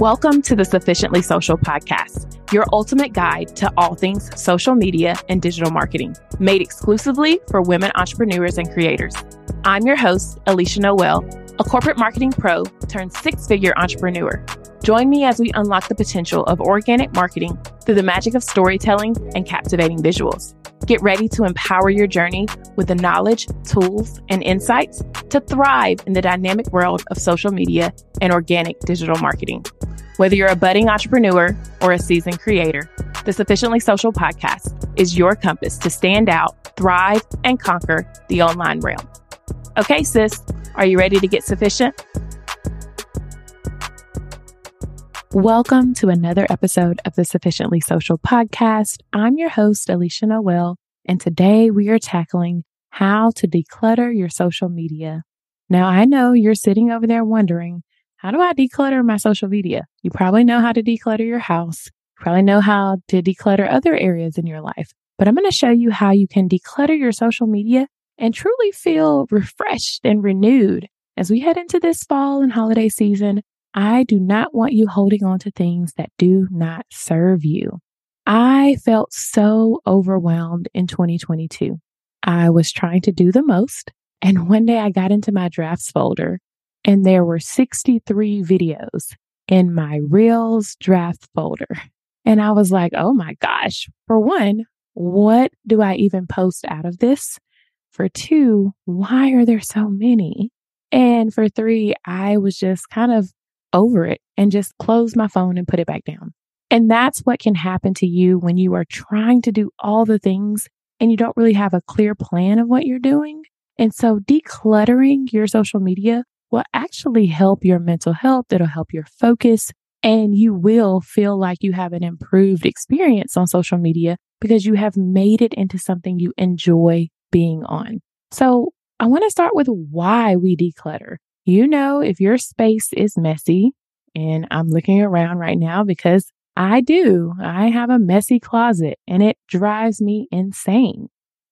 Welcome to the Sufficiently Social Podcast, your ultimate guide to all things social media and digital marketing, made exclusively for women entrepreneurs and creators. I'm your host, Alicia Noel, a corporate marketing pro turned six-figure entrepreneur. Join me as we unlock the potential of organic marketing through the magic of storytelling and captivating visuals. Get ready to empower your journey with the knowledge, tools, and insights to thrive in the dynamic world of social media and organic digital marketing. Whether you're a budding entrepreneur or a seasoned creator, the Sufficiently Social Podcast is your compass to stand out, thrive, and conquer the online realm. Okay, sis, are you ready to get sufficient? Welcome to another episode of the Sufficiently Social Podcast. I'm your host, Alicia Noel, and today we are tackling how to declutter your social media. Now, I know you're sitting over there wondering, how do I declutter my social media? You probably know how to declutter your house. You probably know how to declutter other areas in your life, but I'm going to show you how you can declutter your social media and truly feel refreshed and renewed. As we head into this fall and holiday season, I do not want you holding on to things that do not serve you. I felt so overwhelmed in 2022. I was trying to do the most, and one day I got into my drafts folder, and there were 63 videos in my Reels draft folder. And I was like, oh my gosh, for one, what do I even post out of this? For two, why are there so many? And for three, I was just kind of over it and just close my phone and put it back down. And that's what can happen to you when you are trying to do all the things and you don't really have a clear plan of what you're doing. And so decluttering your social media will actually help your mental health. It'll help your focus, and you will feel like you have an improved experience on social media because you have made it into something you enjoy being on. So I want to start with why we declutter. You know, if your space is messy, and I'm looking around right now because I do, I have a messy closet and it drives me insane.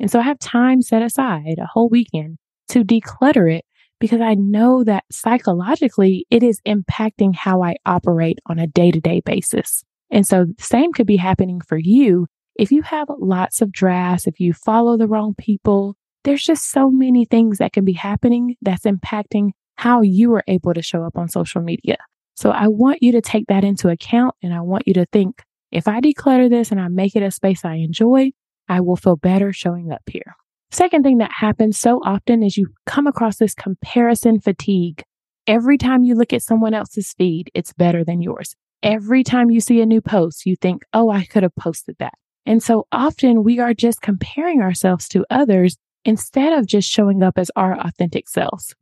And so I have time set aside, a whole weekend, to declutter it because I know that psychologically it is impacting how I operate on a day-to-day basis. And so the same could be happening for you. If you have lots of drafts, if you follow the wrong people, there's just so many things that can be happening that's impacting how you are able to show up on social media. So I want you to take that into account, and I want you to think, if I declutter this and I make it a space I enjoy, I will feel better showing up here. Second thing that happens so often is you come across this comparison fatigue. Every time you look at someone else's feed, it's better than yours. Every time you see a new post, you think, oh, I could have posted that. And so often we are just comparing ourselves to others instead of just showing up as our authentic selves.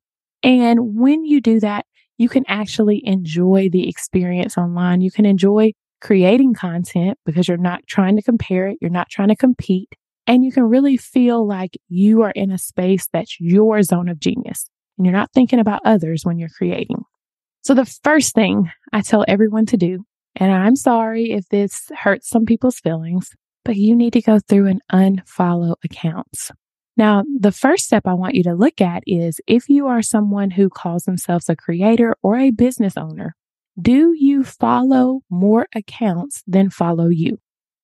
And when you do that, you can actually enjoy the experience online. You can enjoy creating content because you're not trying to compare it. You're not trying to compete. And you can really feel like you are in a space that's your zone of genius. And you're not thinking about others when you're creating. So the first thing I tell everyone to do, and I'm sorry if this hurts some people's feelings, but you need to go through and unfollow accounts. Now, the first step I want you to look at is if you are someone who calls themselves a creator or a business owner, do you follow more accounts than follow you?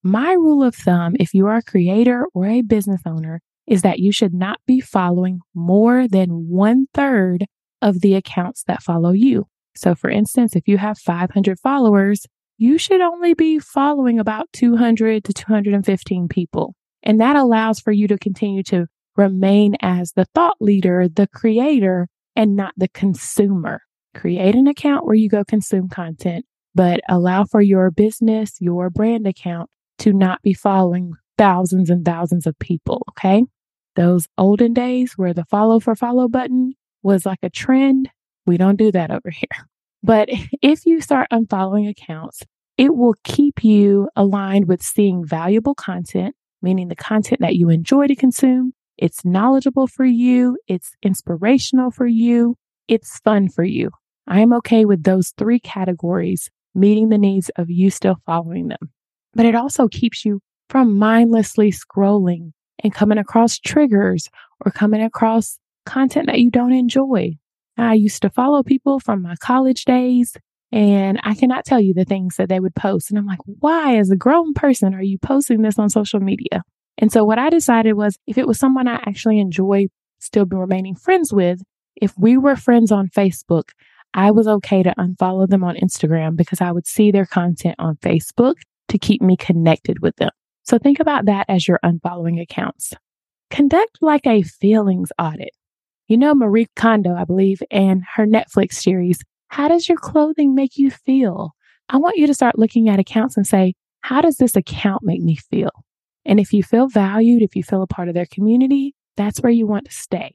My rule of thumb, if you are a creator or a business owner, is that you should not be following more than 1/3 of the accounts that follow you. So for instance, if you have 500 followers, you should only be following about 200 to 215 people. And that allows for you to continue to remain as the thought leader, the creator, and not the consumer. Create an account where you go consume content, but allow for your business, your brand account to not be following thousands and thousands of people, okay? Those olden days where the follow for follow button was like a trend, we don't do that over here. But if you start unfollowing accounts, it will keep you aligned with seeing valuable content, meaning the content that you enjoy to consume. It's knowledgeable for you. It's inspirational for you. It's fun for you. I am okay with those three categories meeting the needs of you still following them. But it also keeps you from mindlessly scrolling and coming across triggers or coming across content that you don't enjoy. I used to follow people from my college days And I cannot tell you the things that they would post. And I'm like, why as a grown person are you posting this on social media? And so what I decided was if it was someone I actually enjoy still remaining friends with, if we were friends on Facebook, I was okay to unfollow them on Instagram because I would see their content on Facebook to keep me connected with them. So think about that as your unfollowing accounts. Conduct like a feelings audit. You know, Marie Kondo, I believe, and her Netflix series, How Does Your Clothing Make You Feel? I want you to start looking at accounts and say, how does this account make me feel? And if you feel valued, if you feel a part of their community, that's where you want to stay.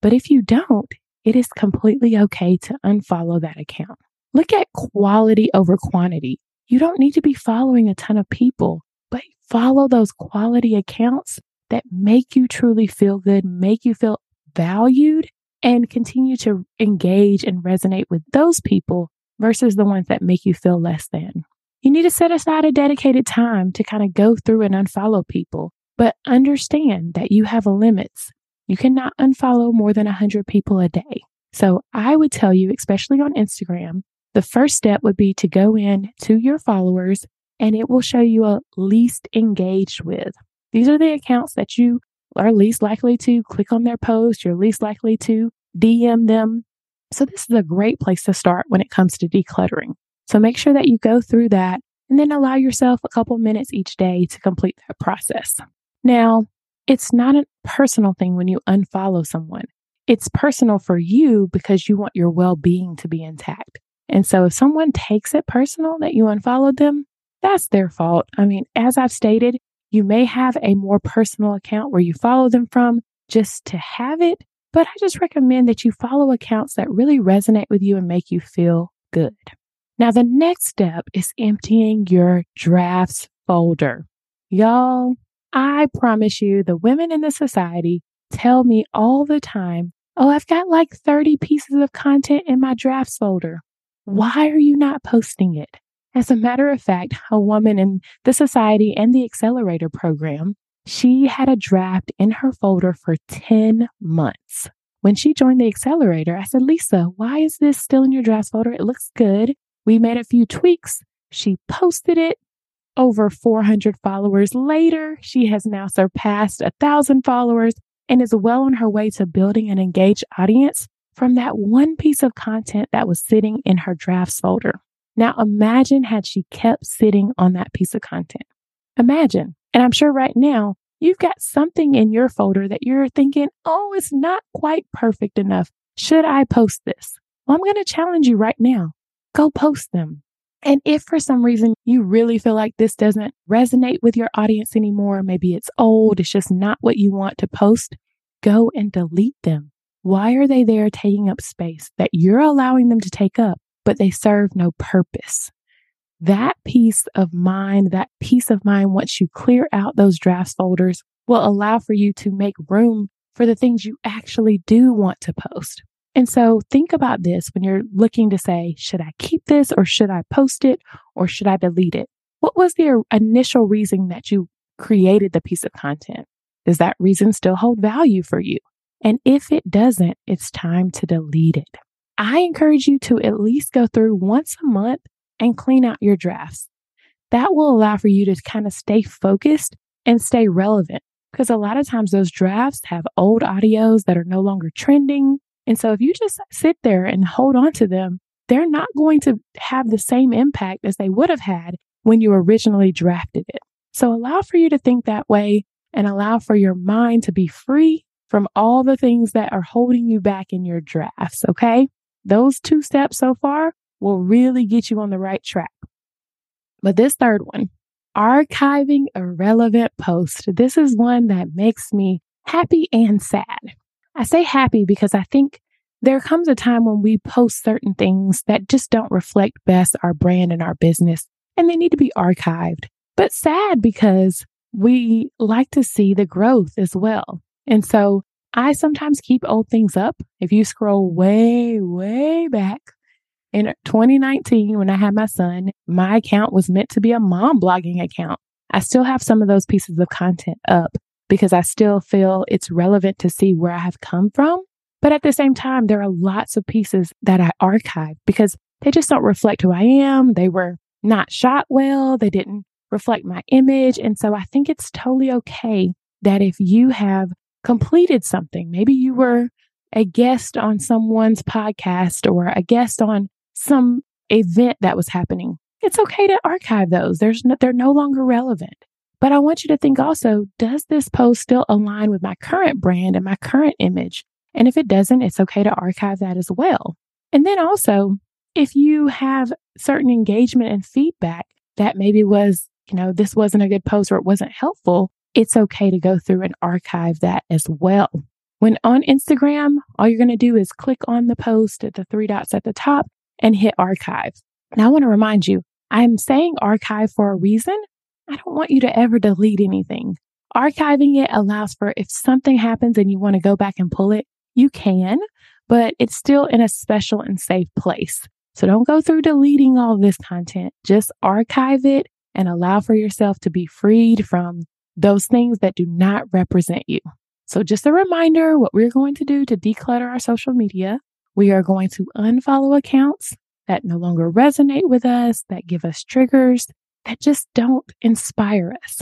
But if you don't, it is completely okay to unfollow that account. Look at quality over quantity. You don't need to be following a ton of people, but follow those quality accounts that make you truly feel good, make you feel valued, and continue to engage and resonate with those people versus the ones that make you feel less than. You need to set aside a dedicated time to kind of go through and unfollow people, but understand that you have limits. You cannot unfollow more than 100 people a day. So I would tell you, especially on Instagram, the first step would be to go in to your followers and it will show you a least engaged with. These are the accounts that you are least likely to click on their post. You're least likely to DM them. So this is a great place to start when it comes to decluttering. So make sure that you go through that and then allow yourself a couple minutes each day to complete that process. Now, it's not a personal thing when you unfollow someone. It's personal for you because you want your well-being to be intact. And so if someone takes it personal that you unfollowed them, that's their fault. I mean, as I've stated, you may have a more personal account where you follow them from just to have it, but I just recommend that you follow accounts that really resonate with you and make you feel good. Now, the next step is emptying your drafts folder. Y'all, I promise you, the women in the society tell me all the time, oh, I've got like 30 pieces of content in my drafts folder. Why are you not posting it? As a matter of fact, a woman in the society and the accelerator program, she had a draft in her folder for 10 months. When she joined the accelerator, I said, Lisa, why is this still in your drafts folder? It looks good. We made a few tweaks. She posted it. Over 400 followers later, she has now surpassed 1,000 followers and is well on her way to building an engaged audience from that one piece of content that was sitting in her drafts folder. Now imagine had she kept sitting on that piece of content. Imagine. And I'm sure right now you've got something in your folder that you're thinking, oh, it's not quite perfect enough. Should I post this? Well, I'm going to challenge you right now. Go post them. And if for some reason you really feel like this doesn't resonate with your audience anymore, maybe it's old, it's just not what you want to post, go and delete them. Why are they there taking up space that you're allowing them to take up, but they serve no purpose? That peace of mind, once you clear out those drafts folders, will allow for you to make room for the things you actually do want to post. And so think about this when you're looking to say, should I keep this or should I post it or should I delete it? What was the initial reason that you created the piece of content? Does that reason still hold value for you? And if it doesn't, it's time to delete it. I encourage you to at least go through once a month and clean out your drafts. That will allow for you to kind of stay focused and stay relevant because a lot of times those drafts have old audios that are no longer trending. And so if you just sit there and hold on to them, they're not going to have the same impact as they would have had when you originally drafted it. So allow for you to think that way and allow for your mind to be free from all the things that are holding you back in your drafts, okay? Those two steps so far will really get you on the right track. But this third one, archiving irrelevant posts. This is one that makes me happy and sad. I say happy because I think there comes a time when we post certain things that just don't reflect best our brand and our business, and they need to be archived. But sad because we like to see the growth as well. And so I sometimes keep old things up. If you scroll way, way back in 2019, when I had my son, my account was meant to be a mom blogging account. I still have some of those pieces of content up, because I still feel it's relevant to see where I have come from. But at the same time, there are lots of pieces that I archive because they just don't reflect who I am. They were not shot well. They didn't reflect my image. And so I think it's totally okay that if you have completed something, maybe you were a guest on someone's podcast or a guest on some event that was happening, it's okay to archive those. They're no longer relevant. But I want you to think also, does this post still align with my current brand and my current image? And if it doesn't, it's okay to archive that as well. And then also, if you have certain engagement and feedback that maybe was, this wasn't a good post or it wasn't helpful, it's okay to go through and archive that as well. When on Instagram, all you're going to do is click on the post at the three dots at the top and hit archive. Now, I want to remind you, I'm saying archive for a reason. I don't want you to ever delete anything. Archiving it allows for if something happens and you want to go back and pull it, you can, but it's still in a special and safe place. So don't go through deleting all this content. Just archive it and allow for yourself to be freed from those things that do not represent you. So just a reminder, what we're going to do to declutter our social media, we are going to unfollow accounts that no longer resonate with us, that give us triggers, that just don't inspire us.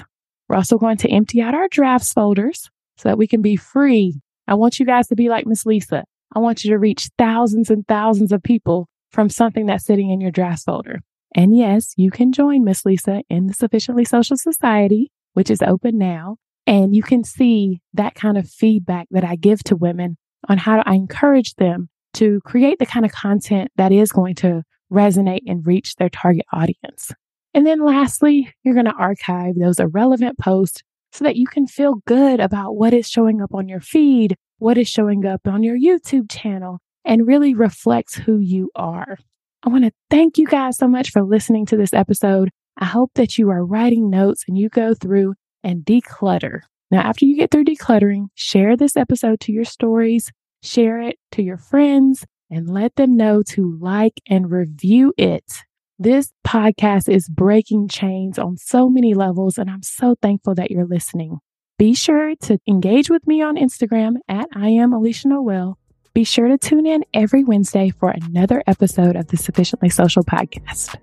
We're also going to empty out our drafts folders so that we can be free. I want you guys to be like Miss Lisa. I want you to reach thousands and thousands of people from something that's sitting in your drafts folder. And yes, you can join Miss Lisa in the Sufficiently Social Society, which is open now. And you can see that kind of feedback that I give to women on how I encourage them to create the kind of content that is going to resonate and reach their target audience. And then lastly, you're going to archive those irrelevant posts so that you can feel good about what is showing up on your feed, what is showing up on your YouTube channel, and really reflects who you are. I want to thank you guys so much for listening to this episode. I hope that you are writing notes and you go through and declutter. Now, after you get through decluttering, share this episode to your stories, share it to your friends, and let them know to like and review it. This podcast is breaking chains on so many levels, and I'm so thankful that you're listening. Be sure to engage with me on Instagram @iamalicianoelle. Be sure to tune in every Wednesday for another episode of the Sufficiently Social Podcast.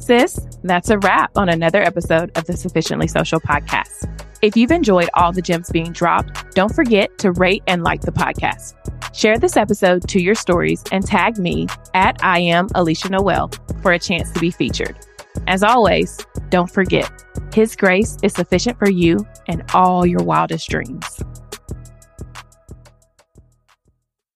Sis, that's a wrap on another episode of the Sufficiently Social Podcast. If you've enjoyed all the gems being dropped, don't forget to rate and like the podcast. Share this episode to your stories and tag me @iamalicianoelle for a chance to be featured. As always, don't forget, His grace is sufficient for you and all your wildest dreams.